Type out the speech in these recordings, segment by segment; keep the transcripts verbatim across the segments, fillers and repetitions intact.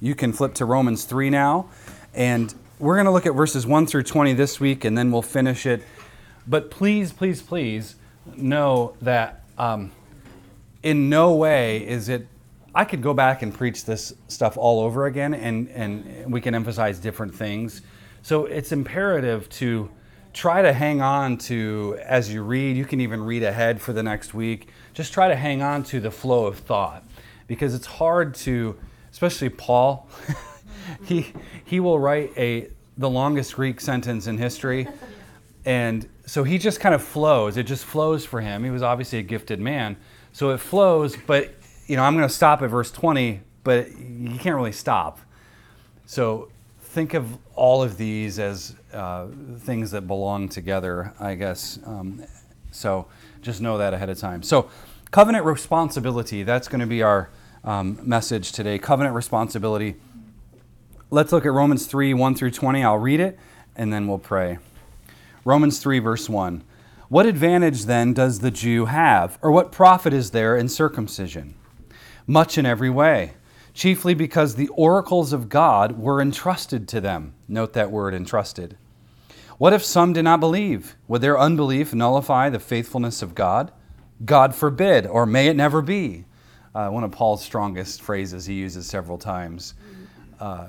You can flip to Romans three now, and we're going to look at verses one through twenty this week, and then we'll finish it. But please, please, please know that um, in no way is it... I could go back and preach this stuff all over again, and, and we can emphasize different things. So it's imperative to try to hang on to, as you read, you can even read ahead for the next week, just try to hang on to the flow of thought, because it's hard to... Especially Paul, he he will write a the longest Greek sentence in history, and so he just kind of flows. It just flows for him. He was obviously a gifted man, so it flows. But you know, I'm going to stop at verse twenty, but you can't really stop. So think of all of these as uh, things that belong together, I guess. Um, so just know that ahead of time. So covenant responsibility. That's going to be our Um, message today, covenant responsibility. Let's look at Romans three, one through twenty. I'll read it, and then we'll pray. Romans three, verse one. What advantage then does the Jew have, or what profit is there in circumcision? Much in every way, chiefly because the oracles of God were entrusted to them. Note that word, entrusted. What if some did not believe? Would their unbelief nullify the faithfulness of God? God forbid, or may it never be. Uh, one of Paul's strongest phrases he uses several times. Uh,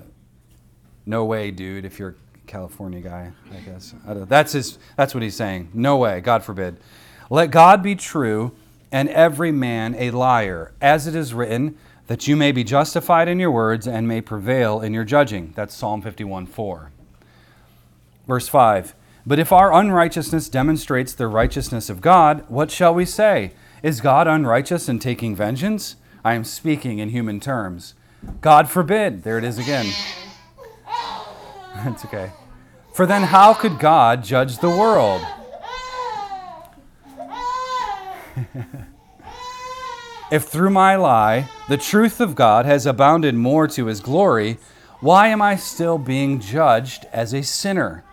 no way, dude, if you're a California guy, I guess. I don't, that's his. That's what he's saying. No way, God forbid. Let God be true and every man a liar, as it is written, that you may be justified in your words and may prevail in your judging. That's Psalm fifty-one four. Verse five. But if our unrighteousness demonstrates the righteousness of God, what shall we say? Is God unrighteous in taking vengeance? I am speaking in human terms. God forbid. There it is again. That's okay. For then how could God judge the world? If through my lie, the truth of God has abounded more to his glory, why am I still being judged as a sinner?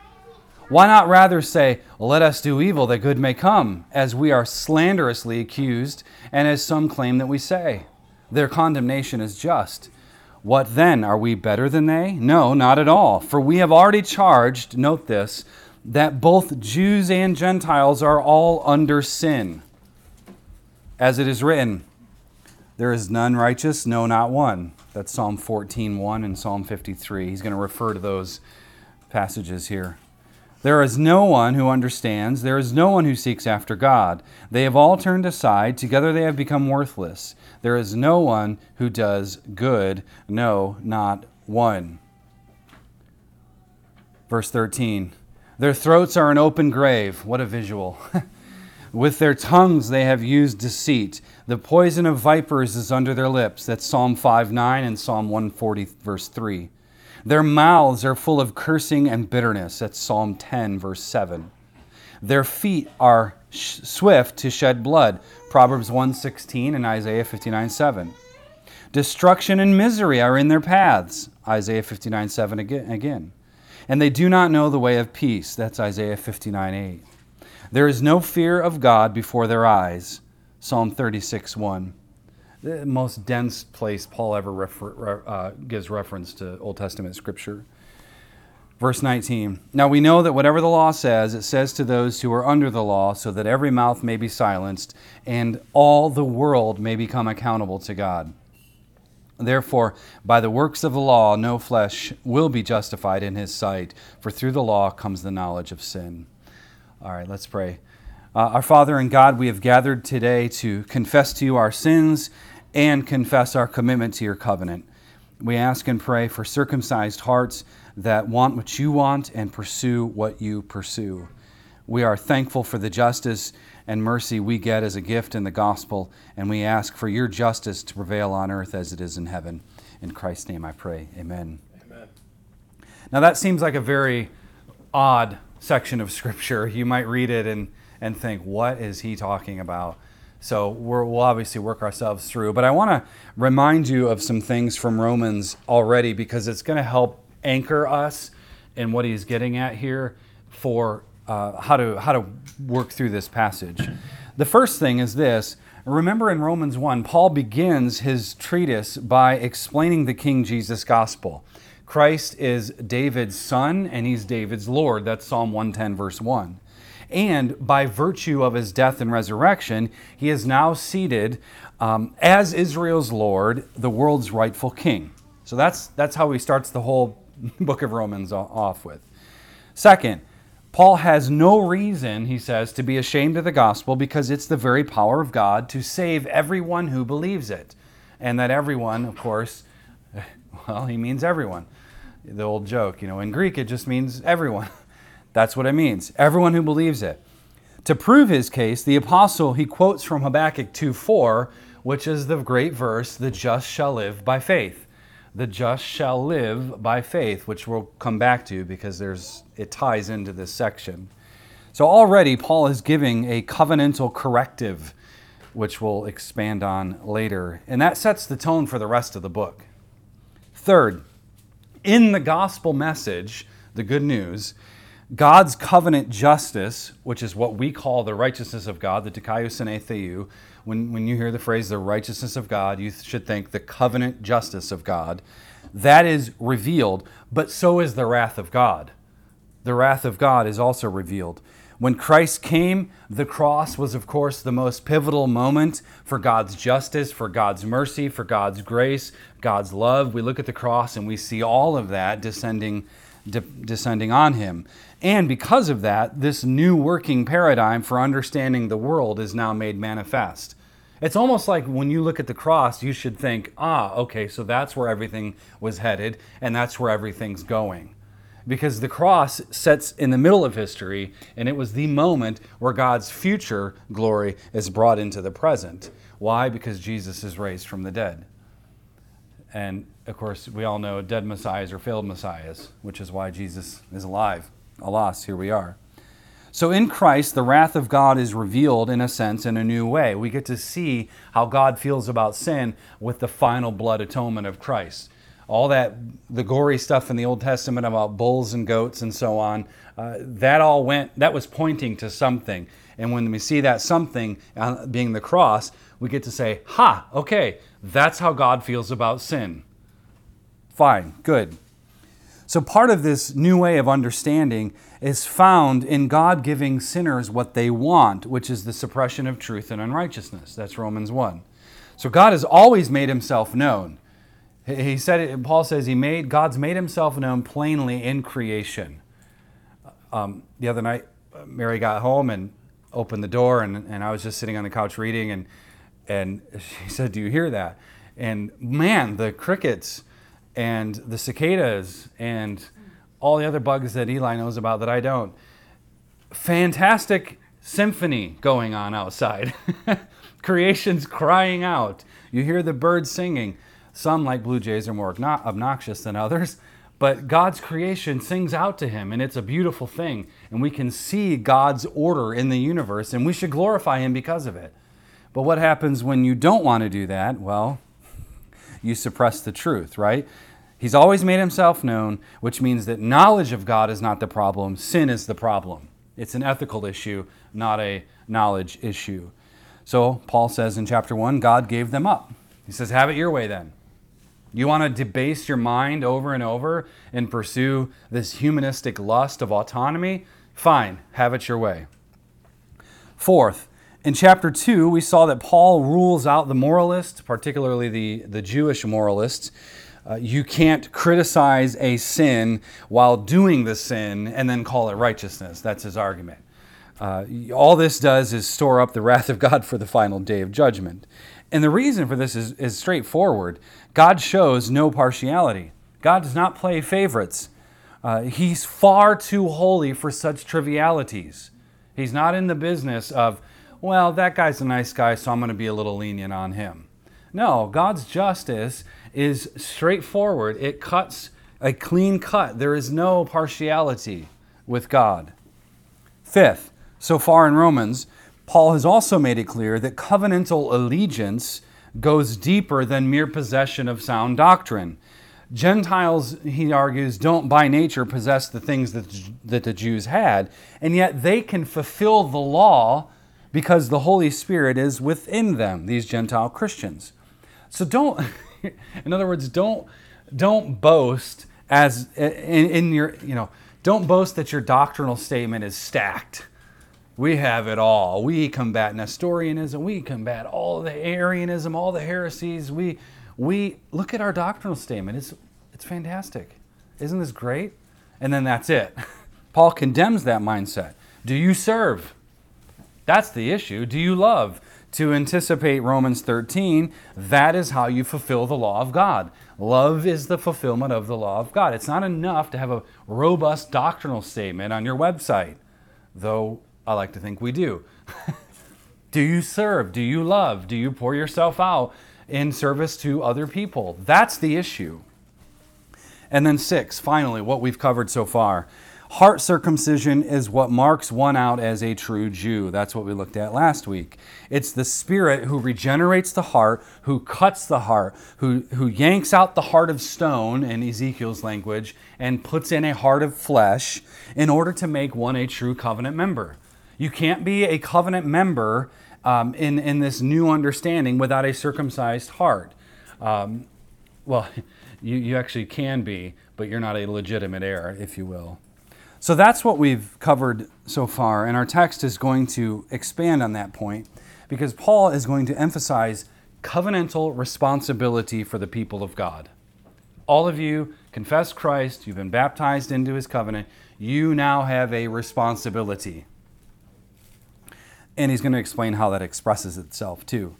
Why not rather say, let us do evil that good may come, as we are slanderously accused, and as some claim that we say. Their condemnation is just. What then? Are we better than they? No, not at all. For we have already charged, note this, that both Jews and Gentiles are all under sin. As it is written, there is none righteous, no, not one. That's Psalm fourteen one and Psalm fifty-three. He's going to refer to those passages here. There is no one who understands. There is no one who seeks after God. They have all turned aside. Together they have become worthless. There is no one who does good. No, not one. Verse thirteen. Their throats are an open grave. What a visual. With their tongues they have used deceit. The poison of vipers is under their lips. That's Psalm five nine and Psalm one forty, verse three. Their mouths are full of cursing and bitterness. That's Psalm ten, verse seven. Their feet are sh- swift to shed blood. Proverbs one sixteen and Isaiah fifty-nine seven. Destruction and misery are in their paths. Isaiah fifty-nine seven again, again. And they do not know the way of peace. That's Isaiah fifty-nine eight. There is no fear of God before their eyes. Psalm thirty-six one. The most dense place Paul ever refer, uh, gives reference to Old Testament Scripture. Verse nineteen, now we know that whatever the law says, it says to those who are under the law, so that every mouth may be silenced, and all the world may become accountable to God. Therefore, by the works of the law, no flesh will be justified in his sight, for through the law comes the knowledge of sin. All right, let's pray. Uh, our Father and God, we have gathered today to confess to you our sins and confess our commitment to your covenant. We ask and pray for circumcised hearts that want what you want and pursue what you pursue. We are thankful for the justice and mercy we get as a gift in the gospel, and we ask for your justice to prevail on earth as it is in heaven. In Christ's name I pray, amen. Amen. Now that seems like a very odd section of Scripture. You might read it and and think, what is he talking about? So we're, we'll obviously work ourselves through. But I want to remind you of some things from Romans already, because it's going to help anchor us in what he's getting at here for uh, how to how to work through this passage. The first thing is this. Remember in Romans one, Paul begins his treatise by explaining the King Jesus gospel. Christ is David's son, and he's David's Lord. That's Psalm one ten, verse one. And by virtue of his death and resurrection, he is now seated um, as Israel's Lord, the world's rightful king. So that's, that's how he starts the whole book of Romans off with. Second, Paul has no reason, he says, to be ashamed of the gospel because it's the very power of God to save everyone who believes it. And that everyone, of course, well, he means everyone. The old joke, you know, in Greek it just means everyone. That's what it means, everyone who believes it. To prove his case, the apostle, he quotes from Habakkuk two four, which is the great verse, the just shall live by faith. The just shall live by faith, which we'll come back to because there's it ties into this section. So already Paul is giving a covenantal corrective, which we'll expand on later. And that sets the tone for the rest of the book. Third, in the gospel message, the good news, God's covenant justice, which is what we call the righteousness of God, the dikaiosune theou. When, when you hear the phrase, the righteousness of God, you should think the covenant justice of God. That is revealed, but so is the wrath of God. The wrath of God is also revealed. When Christ came, the cross was, of course, the most pivotal moment for God's justice, for God's mercy, for God's grace, God's love. We look at the cross and we see all of that descending De- descending on him. And because of that, this new working paradigm for understanding the world is now made manifest. It's almost like when you look at the cross, you should think, ah, okay, so that's where everything was headed, and that's where everything's going. Because the cross sets in the middle of history, and it was the moment where God's future glory is brought into the present. Why? Because Jesus is raised from the dead. And, of course, we all know dead messiahs or failed messiahs, which is why Jesus is alive. Alas, here we are. So in Christ, the wrath of God is revealed, in a sense, in a new way. We get to see how God feels about sin with the final blood atonement of Christ. All that, the gory stuff in the Old Testament about bulls and goats and so on, uh, that all went, that was pointing to something. And when we see that something uh, being the cross, we get to say, ha, okay, that's how God feels about sin. Fine, good. So part of this new way of understanding is found in God giving sinners what they want, which is the suppression of truth and unrighteousness. That's Romans one. So God has always made himself known. He said it, Paul says he made, God's made himself known plainly in creation. Um, the other night, Mary got home and opened the door, and, and I was just sitting on the couch reading, and and she said, do you hear that? And man, the crickets and the cicadas and all the other bugs that Eli knows about that I don't. Fantastic symphony going on outside. Creation's crying out. You hear the birds singing. Some, like blue jays, are more obnoxious than others. But God's creation sings out to him, and it's a beautiful thing. And we can see God's order in the universe, and we should glorify him because of it. But what happens when you don't want to do that? Well, you suppress the truth, right? He's always made himself known, which means that knowledge of God is not the problem. Sin is the problem. It's an ethical issue, not a knowledge issue. So Paul says in chapter one, God gave them up. He says, have it your way then. You want to debase your mind over and over and pursue this humanistic lust of autonomy? Fine, have it your way. Fourth, in chapter two, we saw that Paul rules out the moralists, particularly the, the Jewish moralists. Uh, you can't criticize a sin while doing the sin and then call it righteousness. That's his argument. Uh, all this does is store up the wrath of God for the final day of judgment. And the reason for this is, is straightforward. God shows no partiality. God does not play favorites. Uh, he's far too holy for such trivialities. He's not in the business of, well, that guy's a nice guy, so I'm going to be a little lenient on him. No, God's justice is straightforward. It cuts a clean cut. There is no partiality with God. Fifth, so far in Romans, Paul has also made it clear that covenantal allegiance goes deeper than mere possession of sound doctrine. Gentiles, he argues, don't by nature possess the things that, that the Jews had, and yet they can fulfill the law because the Holy Spirit is within them, these Gentile Christians. So don't, in other words, don't don't boast as in, in your, you know, don't boast that your doctrinal statement is stacked. We have it all. We combat Nestorianism. We combat all the Arianism, all the heresies. We we look at our doctrinal statement. It's it's fantastic. Isn't this great? And then that's it. Paul condemns that mindset. Do you serve? That's the issue. Do you love? To anticipate Romans thirteen, that is how you fulfill the law of God. Love is the fulfillment of the law of God. It's not enough to have a robust doctrinal statement on your website, though I like to think we do. Do you serve? Do you love? Do you pour yourself out in service to other people? That's the issue. And then six, finally, what we've covered so far. Heart circumcision is what marks one out as a true Jew. That's what we looked at last week. It's the Spirit who regenerates the heart, who cuts the heart, who, who yanks out the heart of stone, in Ezekiel's language, and puts in a heart of flesh in order to make one a true covenant member. You can't be a covenant member um, in, in this new understanding without a circumcised heart. Um, well, you, you actually can be, but you're not a legitimate heir, if you will. So that's what we've covered so far, and our text is going to expand on that point because Paul is going to emphasize covenantal responsibility for the people of God. All of you confess Christ, you've been baptized into his covenant, you now have a responsibility. And he's going to explain how that expresses itself too.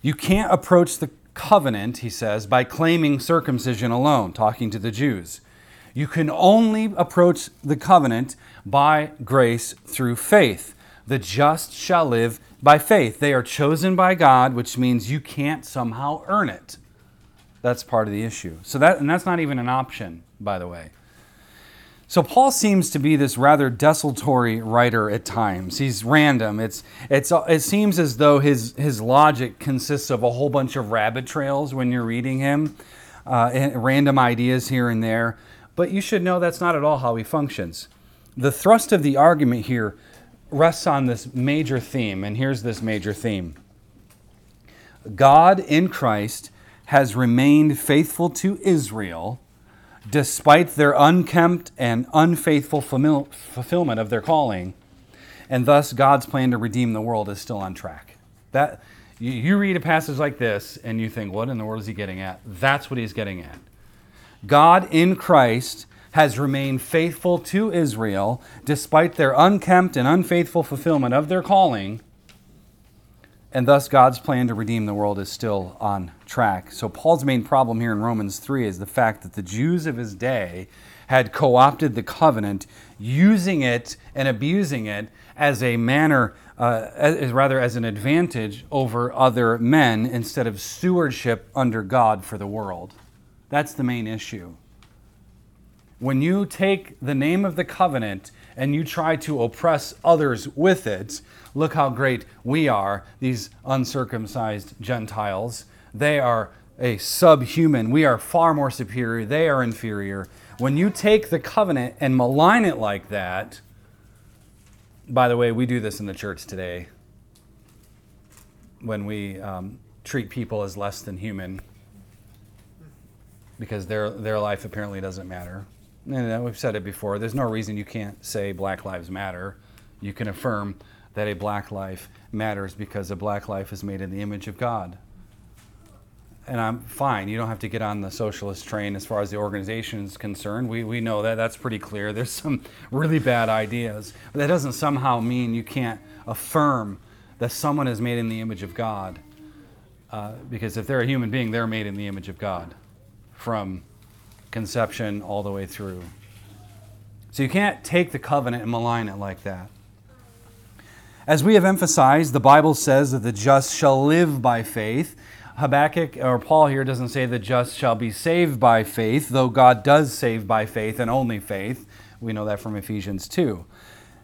You can't approach the covenant, he says, by claiming circumcision alone, talking to the Jews. You can only approach the covenant by grace through faith. The just shall live by faith. They are chosen by God, which means you can't somehow earn it. That's part of the issue. So that, and that's not even an option, by the way. So Paul seems to be this rather desultory writer at times. He's random. It's it's it seems as though his his logic consists of a whole bunch of rabbit trails when you're reading him, uh, and random ideas here and there. But you should know that's not at all how he functions. The thrust of the argument here rests on this major theme, and here's this major theme. God in Christ has remained faithful to Israel despite their unkempt and unfaithful famil- fulfillment of their calling, and thus God's plan to redeem the world is still on track. That you, you read a passage like this, and you think, what in the world is he getting at? That's what he's getting at. God in Christ has remained faithful to Israel despite their unkempt and unfaithful fulfillment of their calling, and thus God's plan to redeem the world is still on track. So Paul's main problem here in Romans three is the fact that the Jews of his day had co-opted the covenant, using it and abusing it as a manner, uh, as, rather as an advantage over other men instead of stewardship under God for the world. That's the main issue. When you take the name of the covenant and you try to oppress others with it, look how great we are, these uncircumcised Gentiles. They are a subhuman. We are far more superior. They are inferior. When you take the covenant and malign it like that, by the way, we do this in the church today when we um, treat people as less than human, because their their life apparently doesn't matter. And we've said it before, there's no reason you can't say Black Lives Matter. You can affirm that a black life matters because a black life is made in the image of God. And I'm fine, you don't have to get on the socialist train as far as the organization is concerned. We we know that, that's pretty clear. There's some really bad ideas. But that doesn't somehow mean you can't affirm that someone is made in the image of God. Uh, because if they're a human being, they're made in the image of God, from conception all the way through. So you can't take the covenant and malign it like that. As we have emphasized, the Bible says that the just shall live by faith. Habakkuk, or Paul here, doesn't say the just shall be saved by faith, though God does save by faith and only faith. We know that from Ephesians two.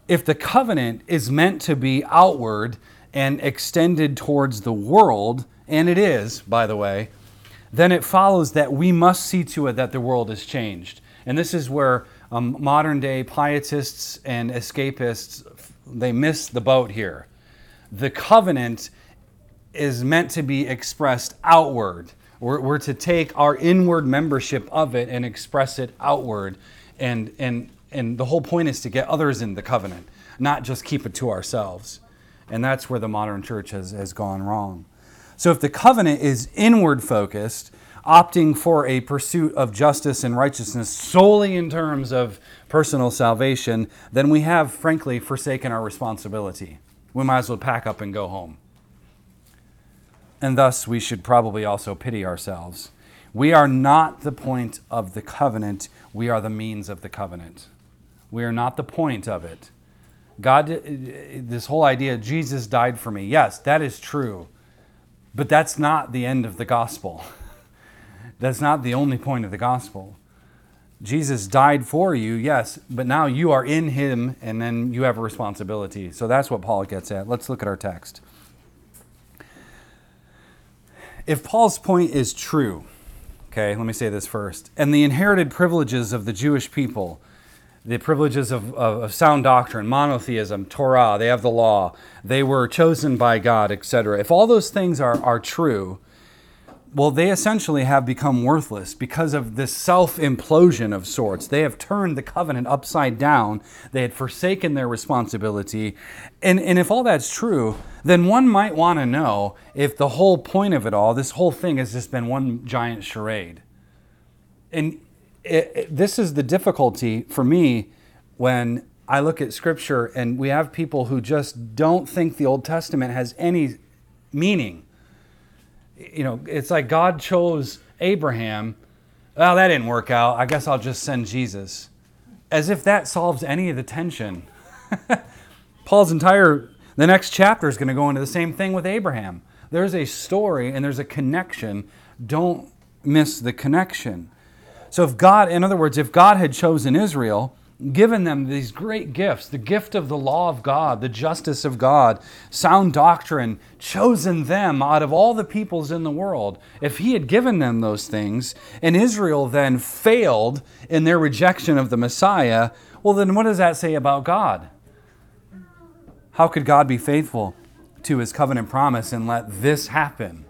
If the covenant is meant to be outward and extended towards the world, and it is, by the way, then it follows that we must see to it that the world is changed. And this is where um, modern-day pietists and escapists, they miss the boat here. the covenant is meant to be expressed outward. We're, we're to take our inward membership of it and express it outward. And, and, and the whole point is to get others in the covenant, not just keep it to ourselves. And that's where the modern church has, has gone wrong. So if the covenant is inward focused, opting for a pursuit of justice and righteousness solely in terms of personal salvation, then we have, frankly, forsaken our responsibility. We might as well pack up and go home. And thus, we should probably also pity ourselves. We are not the point of the covenant. We are the means of the covenant. We are not the point of it. God, this whole idea, Jesus died for me. Yes, that is true. But that's not the end of the gospel. That's not the only point of the gospel. Jesus died for you, yes, but now you are in him, and then you have a responsibility. So that's what Paul gets at. Let's look at our text. If Paul's point is true, okay, let me say this first, and the inherited privileges of the Jewish people, the privileges of, of, of sound doctrine, monotheism, Torah, they have the law, they were chosen by God, et cetera. If all those things are, are true, well, they essentially have become worthless because of this self-implosion of sorts. They have turned the covenant upside down. They had forsaken their responsibility. And, and if all that's true, then one might want to know if the whole point of it all, this whole thing has just been one giant charade. And it, it, this is the difficulty for me when I look at Scripture and we have people who just don't think the Old Testament has any meaning. You know, it's like God chose Abraham. Well, that didn't work out. I guess I'll just send Jesus. As if that solves any of the tension. Paul's entire, the next chapter is going to go into the same thing with Abraham. There's a story and there's a connection. Don't miss the connection. So if God, in other words, if God had chosen Israel, given them these great gifts, the gift of the law of God, the justice of God, sound doctrine, chosen them out of all the peoples in the world. If he had given them those things, and Israel then failed in their rejection of the Messiah, well then what does that say about God? How could God be faithful to his covenant promise and let this happen?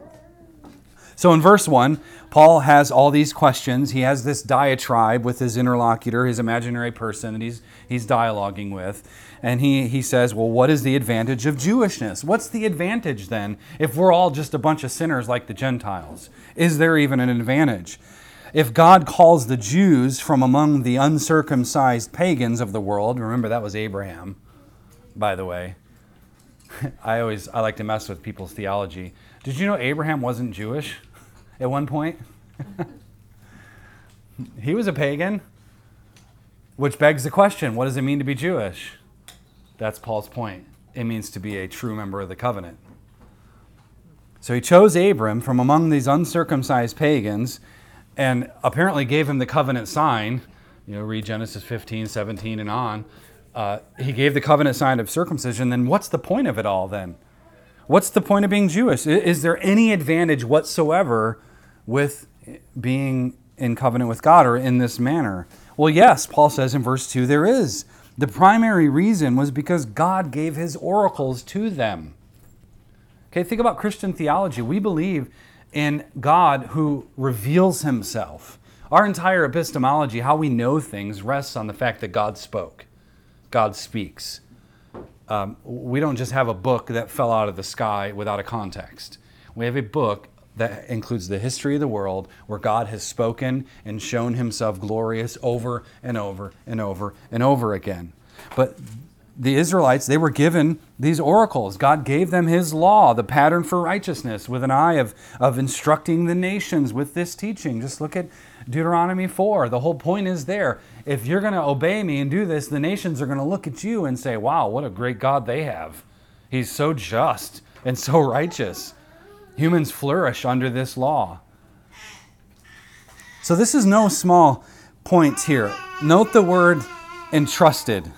So in verse one, Paul has all these questions. He has this diatribe with his interlocutor, his imaginary person that he's he's dialoguing with. And he, he says, well, what is the advantage of Jewishness? What's the advantage then if we're all just a bunch of sinners like the Gentiles? Is there even an advantage? If God calls the Jews from among the uncircumcised pagans of the world, remember that was Abraham, by the way. I always I like to mess with people's theology. Did you know Abraham wasn't Jewish at one point? He was a pagan, which begs the question, what does it mean to be Jewish? That's Paul's point. It means to be a true member of the covenant. So he chose Abram from among these uncircumcised pagans and apparently gave him the covenant sign. You know, read Genesis fifteen, seventeen, and on. Uh, he gave the covenant sign of circumcision. Then what's the point of it all then? What's the point of being Jewish? Is there any advantage whatsoever with being in covenant with God or in this manner? Well, yes, Paul says in verse two, there is. The primary reason was because God gave his oracles to them. Okay, think about Christian theology. We believe in God who reveals himself. Our entire epistemology, how we know things, rests on the fact that God spoke. God speaks. Um, we don't just have a book that fell out of the sky without a context. We have a book that includes the history of the world where God has spoken and shown himself glorious over and over and over and over again. But the Israelites, they were given these oracles. God gave them his law, the pattern for righteousness, with an eye of, of instructing the nations with this teaching. Just look at Deuteronomy four. The whole point is there. If you're going to obey me and do this, the nations are going to look at you and say, wow, what a great God they have. He's so just and so righteous. Humans flourish under this law. So this is no small point here. Note the word entrusted.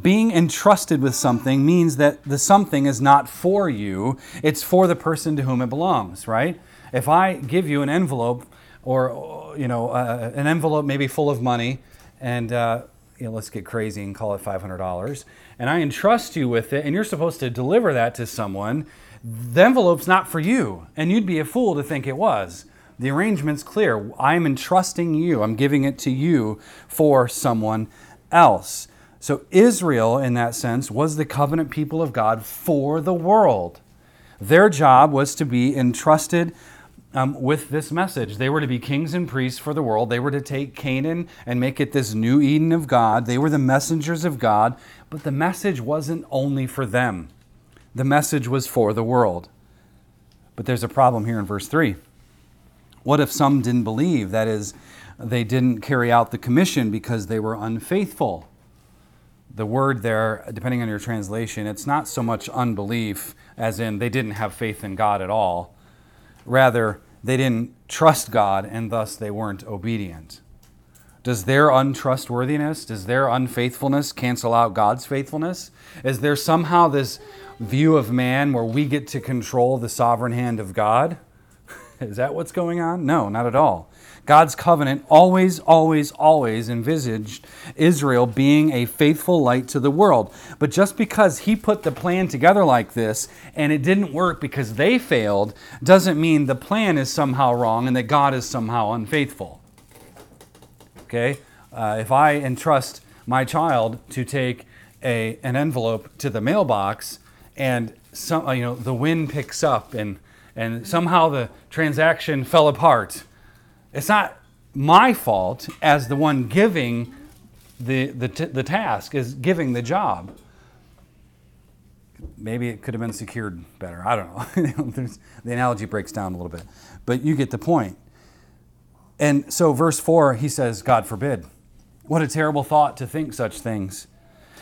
Being entrusted with something means that the something is not for you, it's for the person to whom it belongs, right? If I give you an envelope or, you know, uh, an envelope maybe full of money and uh, you know, let's get crazy and call it five hundred dollars, and I entrust you with it, and you're supposed to deliver that to someone, the envelope's not for you, and you'd be a fool to think it was. The arrangement's clear. I'm entrusting you. I'm giving it to you for someone else. So Israel, in that sense, was the covenant people of God for the world. Their job was to be entrusted um, with this message. They were to be kings and priests for the world. They were to take Canaan and make it this new Eden of God. They were the messengers of God, but the message wasn't only for them. The message was for the world. But there's a problem here in verse three. What if some didn't believe? That is, they didn't carry out the commission because they were unfaithful. The word there, depending on your translation, it's not so much unbelief as in they didn't have faith in God at all. Rather, they didn't trust God, and thus they weren't obedient. Does their untrustworthiness, does their unfaithfulness cancel out God's faithfulness? Is there somehow this view of man where we get to control the sovereign hand of God? Is that what's going on? No, not at all. God's covenant always, always, always envisaged Israel being a faithful light to the world. But just because he put the plan together like this and it didn't work because they failed doesn't mean the plan is somehow wrong and that God is somehow unfaithful. Okay? Uh, if I entrust my child to take a an envelope to the mailbox and some, you know, the wind picks up and and somehow the transaction fell apart, it's not my fault as the one giving the the, t- the task, is giving the job. Maybe it could have been secured better. I don't know. The analogy breaks down a little bit. But you get the point. And so verse four, he says, God forbid. What a terrible thought to think such things.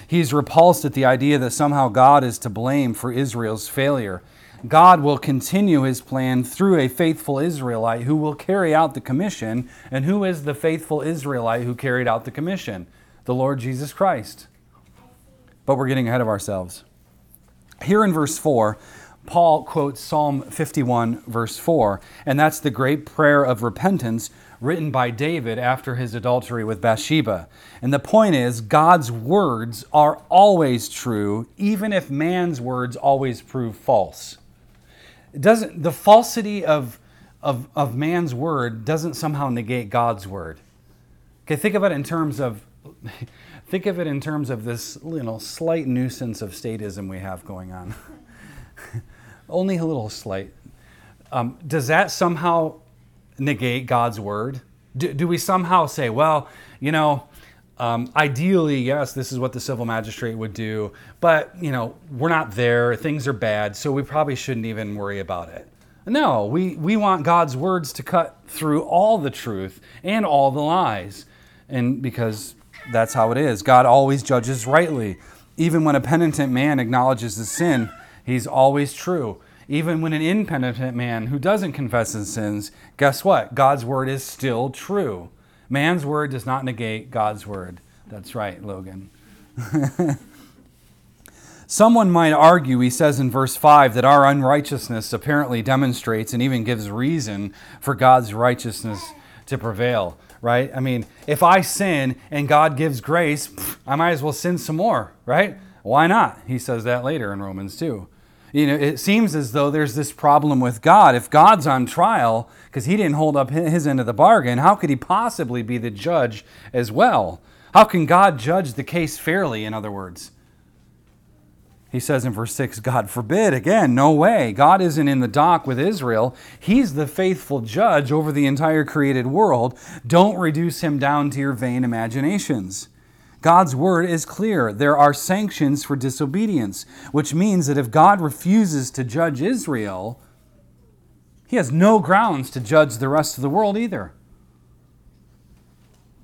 He's repulsed at the idea that somehow God is to blame for Israel's failure. God will continue his plan through a faithful Israelite who will carry out the commission. And who is the faithful Israelite who carried out the commission? The Lord Jesus Christ. But we're getting ahead of ourselves. Here in verse four, Paul quotes Psalm fifty-one, verse four, and that's the great prayer of repentance written by David after his adultery with Bathsheba. And the point is, God's words are always true, even if man's words always prove false. It doesn't, the falsity of, of, of man's word doesn't somehow negate God's word. Okay, think of it in terms of think of it in terms of this, you know, slight nuisance of statism we have going on. Only a little slight. Um, does that somehow negate God's word? Do, do we somehow say, well, you know, um, ideally, yes, this is what the civil magistrate would do, but, you know, we're not there, things are bad, so we probably shouldn't even worry about it. No, we, we want God's words to cut through all the truth and all the lies, and because that's how it is. God always judges rightly. Even when a penitent man acknowledges his sin, he's always true. Even when an impenitent man who doesn't confess his sins, guess what? God's word is still true. Man's word does not negate God's word. That's right, Logan. Someone might argue, he says in verse five, that our unrighteousness apparently demonstrates and even gives reason for God's righteousness to prevail, right? I mean, if I sin and God gives grace, pff, I might as well sin some more, right? Why not? He says that later in Romans two. You know, it seems as though there's this problem with God. If God's on trial because he didn't hold up his end of the bargain, how could he possibly be the judge as well? How can God judge the case fairly, in other words? He says in verse six, God forbid. Again, no way. God isn't in the dock with Israel. He's the faithful judge over the entire created world. Don't reduce him down to your vain imaginations. God's word is clear. There are sanctions for disobedience, which means that if God refuses to judge Israel, he has no grounds to judge the rest of the world either.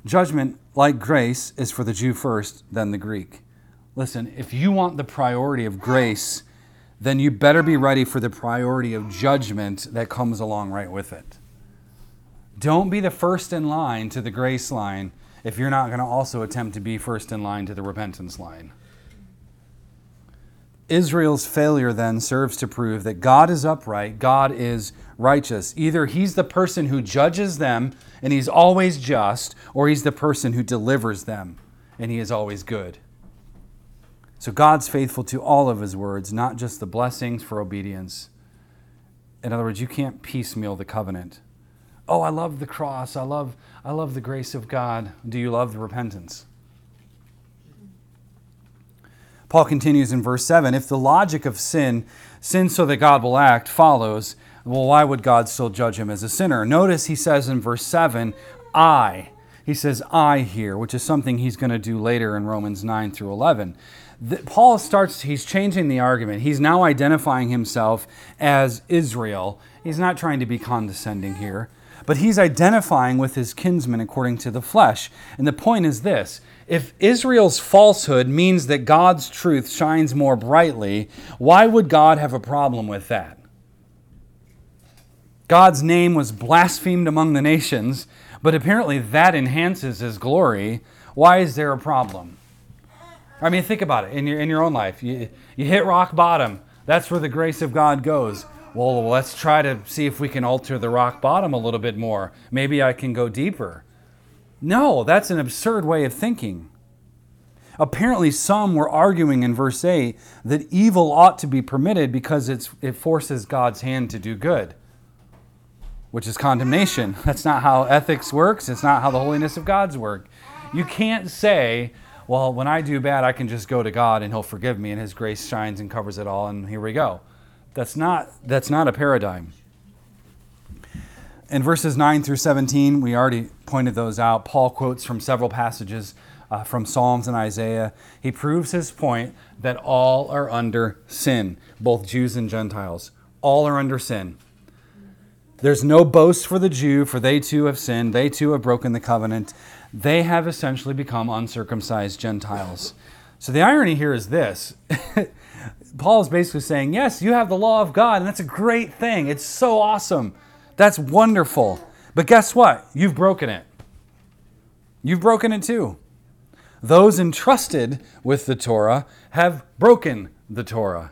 Judgment, like grace, is for the Jew first, then the Greek. Listen, if you want the priority of grace, then you better be ready for the priority of judgment that comes along right with it. Don't be the first in line to the grace line if you're not going to also attempt to be first in line to the repentance line. Israel's failure then serves to prove that God is upright, God is righteous. Either he's the person who judges them, and he's always just, or he's the person who delivers them. and he is always good. So God's faithful to all of his words, not just the blessings for obedience. In other words, you can't piecemeal the covenant. Oh, I love the cross. I love, I love the grace of God. Do you love the repentance? Paul continues in verse seven, if the logic of sin, sin so that God will act, follows, well, why would God still judge him as a sinner? Notice he says in verse seven, I. He says, I here, which is something he's going to do later in Romans nine through eleven. The, Paul starts, he's changing the argument. He's now identifying himself as Israel. He's not trying to be condescending here, but he's identifying with his kinsmen according to the flesh. And the point is this. If Israel's falsehood means that God's truth shines more brightly, why would God have a problem with that? God's name was blasphemed among the nations, but apparently that enhances his glory. Why is there a problem? I mean, think about it. In your in your own life, you, you hit rock bottom. That's where the grace of God goes. Well, let's try to see if we can alter the rock bottom a little bit more. Maybe I can go deeper. No, that's an absurd way of thinking. Apparently, some were arguing in verse eight that evil ought to be permitted because it's, it forces God's hand to do good, which is condemnation. That's not how ethics works. It's not how the holiness of God's work. You can't say, well, when I do bad, I can just go to God and he'll forgive me and his grace shines and covers it all and here we go. That's not, that's not a paradigm. In verses nine through seventeen, we already pointed those out. Paul quotes from several passages uh, from Psalms and Isaiah. He proves his point that all are under sin, both Jews and Gentiles. All are under sin. There's no boast for the Jew, for they too have sinned. They too have broken the covenant. They have essentially become uncircumcised Gentiles. So the irony here is this. Paul is basically saying, yes, you have the law of God, and that's a great thing. It's so awesome. That's wonderful. But guess what? You've broken it. You've broken it too. Those entrusted with the Torah have broken the Torah.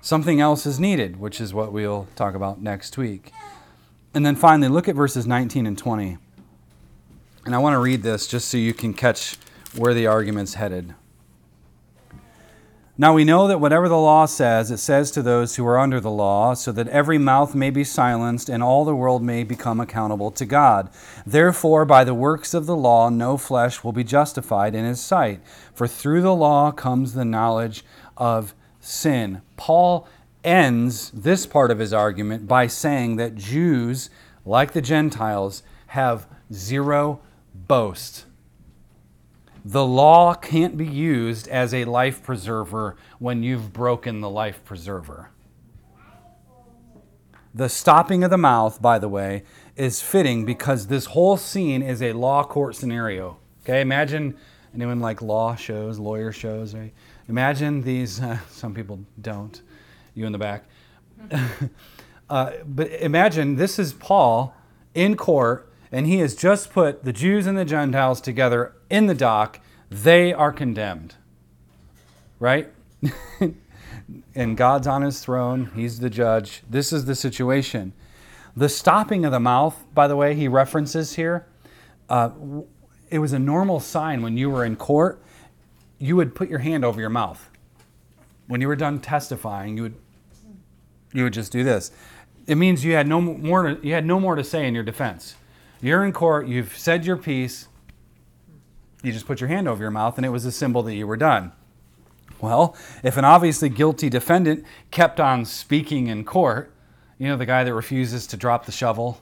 Something else is needed, which is what we'll talk about next week. And then finally, look at verses nineteen and twenty. And I want to read this just so you can catch where the argument's headed. Now we know that whatever the law says, it says to those who are under the law, so that every mouth may be silenced and all the world may become accountable to God. Therefore, by the works of the law, no flesh will be justified in his sight, for through the law comes the knowledge of sin. Paul ends this part of his argument by saying that Jews, like the Gentiles, have zero boast. The law can't be used as a life preserver when you've broken the life preserver. The stopping of the mouth, by the way, is fitting because this whole scene is a law court scenario. Okay, imagine anyone like law shows, lawyer shows, right? Imagine these, uh, some people don't, you in the back. uh, but imagine this is Paul in court, and he has just put the Jews and the Gentiles together in the dock. They are condemned, right? And God's on his throne. He's the judge. This is the situation. The stopping of the mouth, by the way, he references here. Uh, it was a normal sign when you were in court. You would put your hand over your mouth. When you were done testifying, you would you would just do this. It means you had no more. You had no more to say in your defense. You're in court. You've said your piece. You just put your hand over your mouth, and it was a symbol that you were done. Well, if an obviously guilty defendant kept on speaking in court, you know, the guy that refuses to drop the shovel,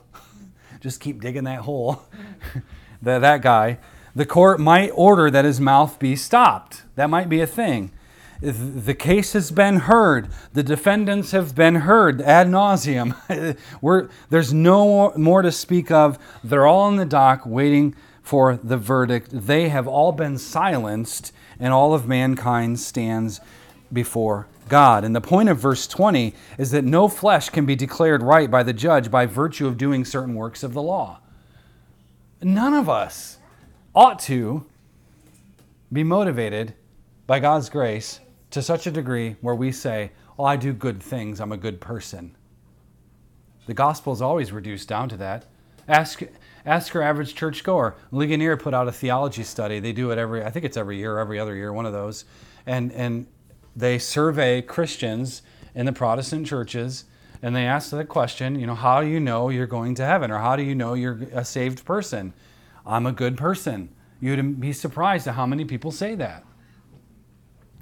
just keep digging that hole, that, that guy, the court might order that his mouth be stopped. That might be a thing. The case has been heard. The defendants have been heard ad nauseum. We're, there's no more to speak of. They're all in the dock waiting for the verdict. They have all been silenced, and all of mankind stands before God. And the point of verse twenty is that no flesh can be declared right by the judge by virtue of doing certain works of the law. None of us ought to be motivated by God's grace to such a degree where we say, oh, I do good things, I'm a good person. The gospel is always reduced down to that. Ask ask our average churchgoer. Ligonier put out a theology study. They do it every, I think it's every year or every other year, one of those. And and they survey Christians in the Protestant churches, and they ask the question, you know, how do you know you're going to heaven? Or how do you know you're a saved person? I'm a good person. You'd be surprised at how many people say that.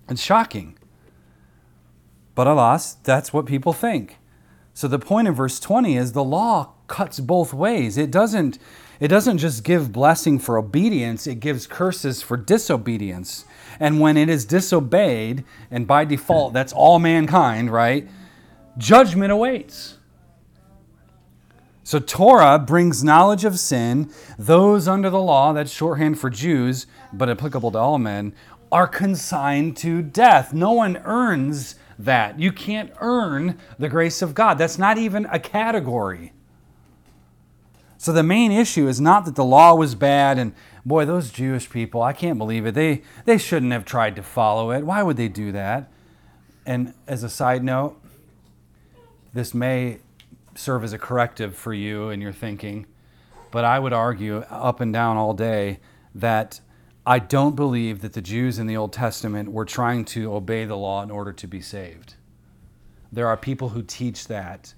It's shocking. But alas, that's what people think. So the point in verse twenty is the law cuts both ways. It doesn't, it doesn't just give blessing for obedience, it gives curses for disobedience. And when it is disobeyed, and by default, that's all mankind, right? Judgment awaits. So Torah brings knowledge of sin. Those under the law, that's shorthand for Jews, but applicable to all men, are consigned to death. No one earns that. You can't earn the grace of God. That's not even a category. So the main issue is not that the law was bad and, boy, those Jewish people, I can't believe it. They, they shouldn't have tried to follow it. Why would they do that? And as a side note, this may serve as a corrective for you and your thinking, but I would argue up and down all day that I don't believe that the Jews in the Old Testament were trying to obey the law in order to be saved. There are people who teach that.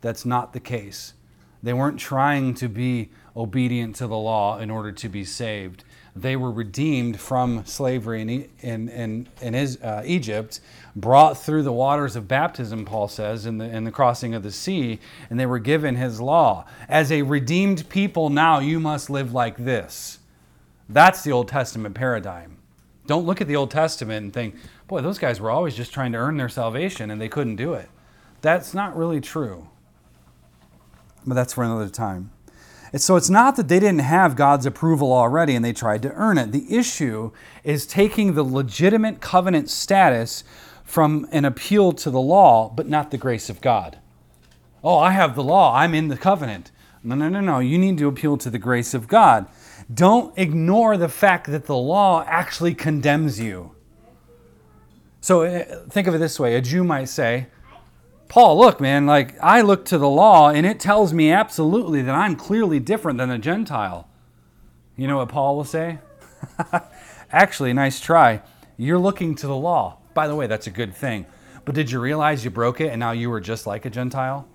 That's not the case. They weren't trying to be obedient to the law in order to be saved. They were redeemed from slavery in in in, in his, uh, Egypt, brought through the waters of baptism, Paul says, in the, in the crossing of the sea, and they were given his law. As a redeemed people now, you must live like this. That's the Old Testament paradigm. Don't look at the Old Testament and think, boy, those guys were always just trying to earn their salvation and they couldn't do it. That's not really true. But that's for another time. And so it's not that they didn't have God's approval already and they tried to earn it. The issue is taking the legitimate covenant status from an appeal to the law, but not the grace of God. Oh, I have the law. I'm in the covenant. No, no, no, no. You need to appeal to the grace of God. Don't ignore the fact that the law actually condemns you. So think of it this way. A Jew might say, Paul, look, man, like I look to the law and it tells me absolutely that I'm clearly different than a Gentile. You know what Paul will say? Actually, nice try. You're looking to the law. By the way, that's a good thing. But did you realize you broke it and now you were just like a Gentile?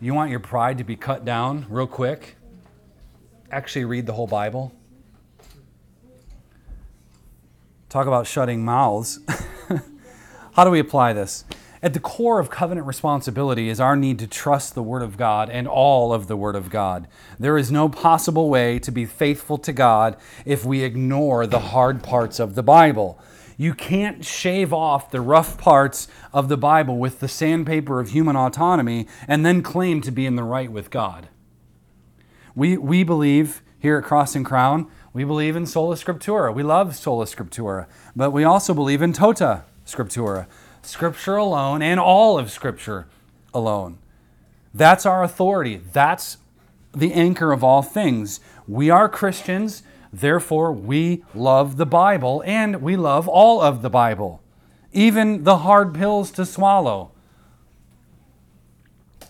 You want your pride to be cut down real quick? Actually read the whole Bible. Talk about shutting mouths. How do we apply this? At the core of covenant responsibility is our need to trust the Word of God and all of the Word of God. There is no possible way to be faithful to God if we ignore the hard parts of the Bible. You can't shave off the rough parts of the Bible with the sandpaper of human autonomy and then claim to be in the right with God. We we believe here at Cross and Crown, we believe in Sola Scriptura. We love Sola Scriptura, but we also believe in Tota Scriptura, Scripture alone and all of Scripture alone. That's our authority. That's the anchor of all things. We are Christians, therefore we love the Bible and we love all of the Bible, even the hard pills to swallow.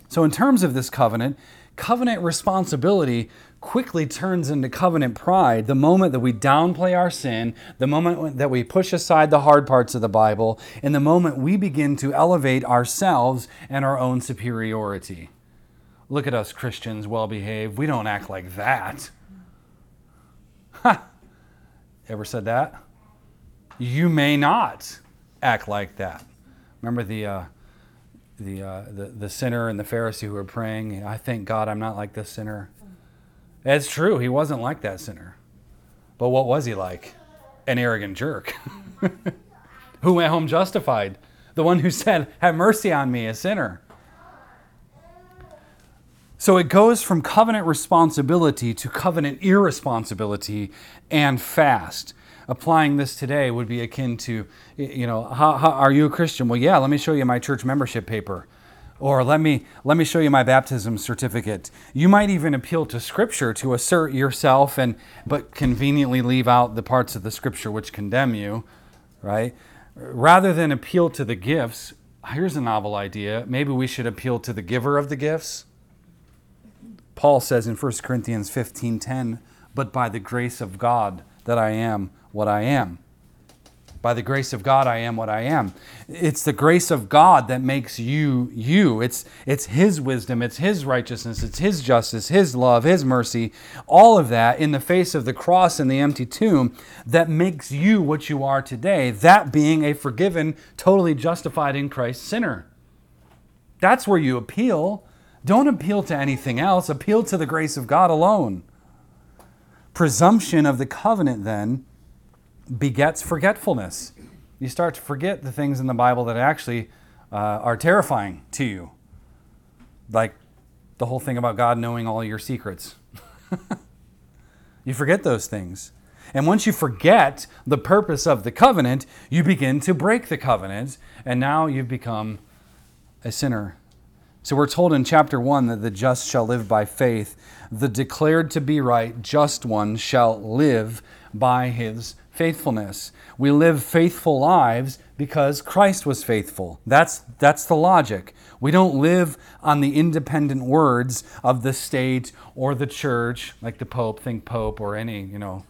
So in terms of this covenant, covenant responsibility quickly turns into covenant pride the moment that we downplay our sin, the moment that we push aside the hard parts of the Bible, and the moment we begin to elevate ourselves and our own superiority. Look at us Christians, well-behaved. We don't act like that. Ha! Ever said that? You may not act like that. Remember the... Uh, The, uh, the the sinner and the Pharisee who were praying, I thank God I'm not like this sinner. That's true. He wasn't like that sinner. But what was he like? An arrogant jerk. Who went home justified. The one who said, have mercy on me, a sinner. So it goes from covenant responsibility to covenant irresponsibility and fast. Applying this today would be akin to, you know, how, how are you a Christian? Well, yeah, let me show you my church membership paper. Or let me let me show you my baptism certificate. You might even appeal to Scripture to assert yourself, and but conveniently leave out the parts of the Scripture which condemn you, right? Rather than appeal to the gifts, here's a novel idea. Maybe we should appeal to the giver of the gifts. Paul says in First Corinthians fifteen ten, "But by the grace of God that I am what I am." By the grace of God, I am what I am. It's the grace of God that makes you, you. It's, it's His wisdom, it's His righteousness, it's His justice, His love, His mercy, all of that in the face of the cross and the empty tomb that makes you what you are today, that being a forgiven, totally justified in Christ sinner. That's where you appeal. Don't appeal to anything else. Appeal to the grace of God alone. Presumption of the covenant, then, begets forgetfulness. You start to forget the things in the Bible that actually uh, are terrifying to you. Like the whole thing about God knowing all your secrets. You forget those things. And once you forget the purpose of the covenant, you begin to break the covenant, and now you've become a sinner. So we're told in chapter one that the just shall live by faith. The declared to be right, just one shall live by his faithfulness. We live faithful lives because Christ was faithful. That's, that's the logic. We don't live on the independent words of the state or the church, like the Pope, think Pope, or any, you know,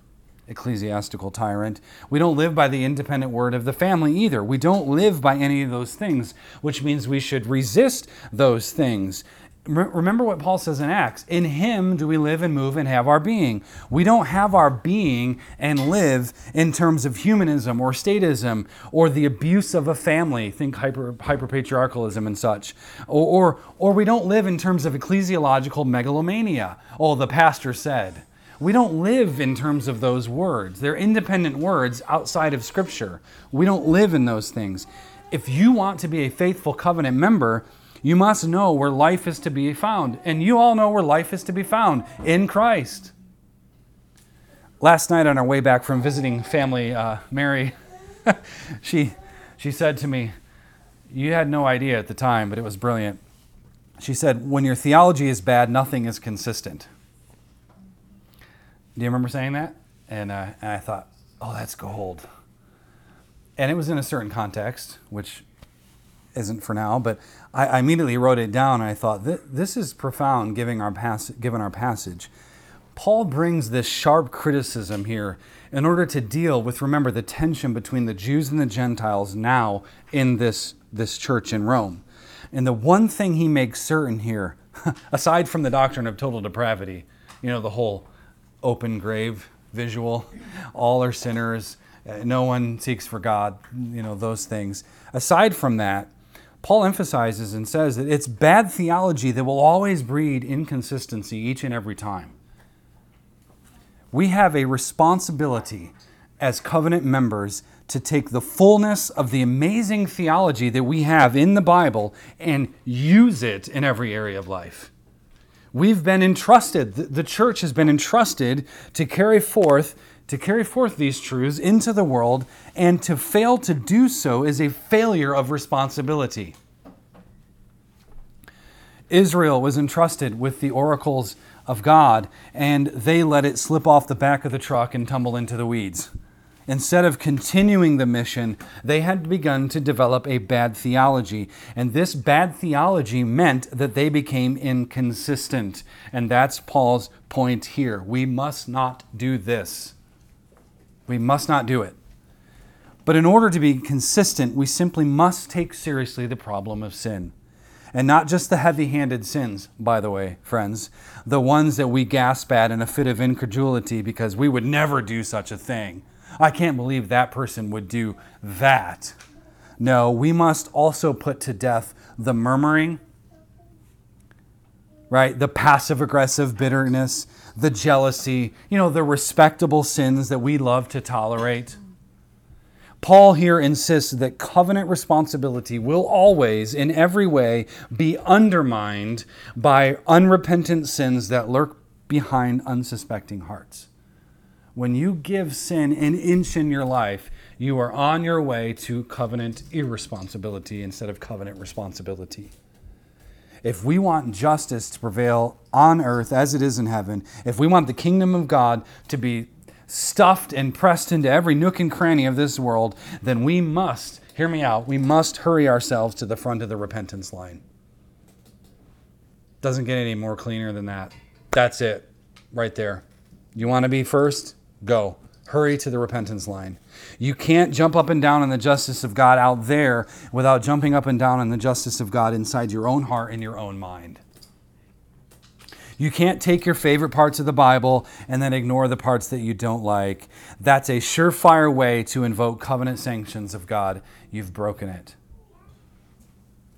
ecclesiastical tyrant. We don't live by the independent word of the family either. We don't live by any of those things, which means we should resist those things. Remember what Paul says in Acts. In Him do we live and move and have our being. We don't have our being and live in terms of humanism or statism or the abuse of a family. Think hyper, hyper-patriarchalism and such. Or, or, or we don't live in terms of ecclesiological megalomania. Oh, the pastor said. We don't live in terms of those words. They're independent words outside of Scripture. We don't live in those things. If you want to be a faithful covenant member, you must know where life is to be found. And you all know where life is to be found, in Christ. Last night on our way back from visiting family, uh, Mary, she, she said to me, you had no idea at the time, but it was brilliant. She said, when your theology is bad, nothing is consistent. Do you remember saying that? And, uh, and I thought, oh, that's gold. And it was in a certain context, which isn't for now, but I immediately wrote it down, and I thought, this, this is profound given our, pas- given our passage. Paul brings this sharp criticism here in order to deal with, remember, the tension between the Jews and the Gentiles now in this, this church in Rome. And the one thing he makes certain here, aside from the doctrine of total depravity, you know, the whole open grave visual, all are sinners, no one seeks for God, you know, those things. Aside from that, Paul emphasizes and says that it's bad theology that will always breed inconsistency each and every time. We have a responsibility as covenant members to take the fullness of the amazing theology that we have in the Bible and use it in every area of life. We've been entrusted, the church has been entrusted to carry forth to carry forth these truths into the world, and to fail to do so is a failure of responsibility. Israel was entrusted with the oracles of God, and they let it slip off the back of the truck and tumble into the weeds. Instead of continuing the mission, they had begun to develop a bad theology, and this bad theology meant that they became inconsistent, and that's Paul's point here. We must not do this. We must not do it. But in order to be consistent, we simply must take seriously the problem of sin. And not just the heavy-handed sins, by the way, friends. The ones that we gasp at in a fit of incredulity because we would never do such a thing. I can't believe that person would do that. No, we must also put to death the murmuring, right? The passive-aggressive bitterness, the jealousy, you know, the respectable sins that we love to tolerate. Paul here insists that covenant responsibility will always, in every way, be undermined by unrepentant sins that lurk behind unsuspecting hearts. When you give sin an inch in your life, you are on your way to covenant irresponsibility instead of covenant responsibility. If we want justice to prevail on earth as it is in heaven, if we want the kingdom of God to be stuffed and pressed into every nook and cranny of this world, then we must, hear me out, we must hurry ourselves to the front of the repentance line. Doesn't get any more cleaner than that. That's it, right there. You want to be first? Go. Hurry to the repentance line. You can't jump up and down in the justice of God out there without jumping up and down in the justice of God inside your own heart and your own mind. You can't take your favorite parts of the Bible and then ignore the parts that you don't like. That's a surefire way to invoke covenant sanctions of God. You've broken it.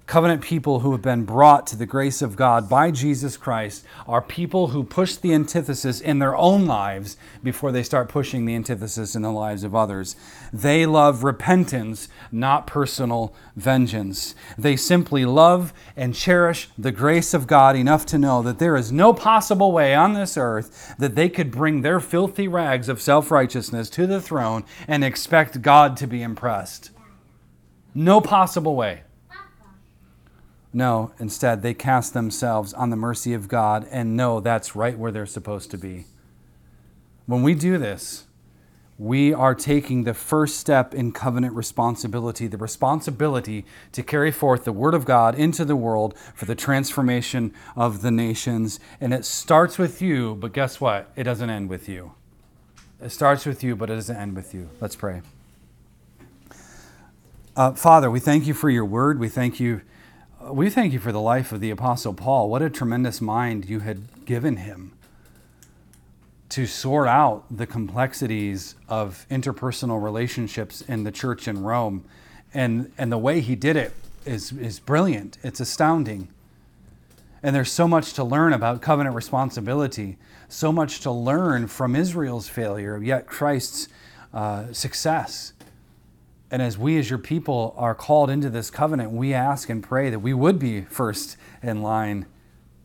Covenant people who have been brought to the grace of God by Jesus Christ are people who push the antithesis in their own lives before they start pushing the antithesis in the lives of others. They love repentance, not personal vengeance. They simply love and cherish the grace of God enough to know that there is no possible way on this earth that they could bring their filthy rags of self-righteousness to the throne and expect God to be impressed. No possible way. No, instead, they cast themselves on the mercy of God and know that's right where they're supposed to be. When we do this, we are taking the first step in covenant responsibility, the responsibility to carry forth the Word of God into the world for the transformation of the nations. And it starts with you, but guess what? It doesn't end with you. It starts with you, but it doesn't end with you. Let's pray. Uh, Father, we thank you for your Word. We thank you We thank you for the life of the Apostle Paul. What a tremendous mind you had given him to sort out the complexities of interpersonal relationships in the church in Rome. And, and the way he did it is, is brilliant. It's astounding. And there's so much to learn about covenant responsibility, so much to learn from Israel's failure, yet Christ's uh, success. And as we as your people are called into this covenant, we ask and pray that we would be first in line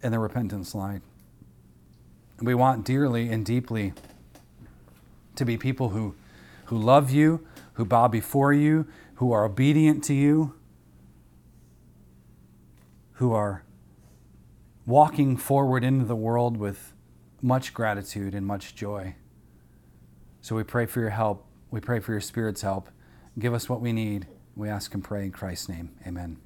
in the repentance line. We want dearly and deeply to be people who, who love you, who bow before you, who are obedient to you, who are walking forward into the world with much gratitude and much joy. So we pray for your help. We pray for your Spirit's help. Give us what we need. We ask and pray in Christ's name. Amen.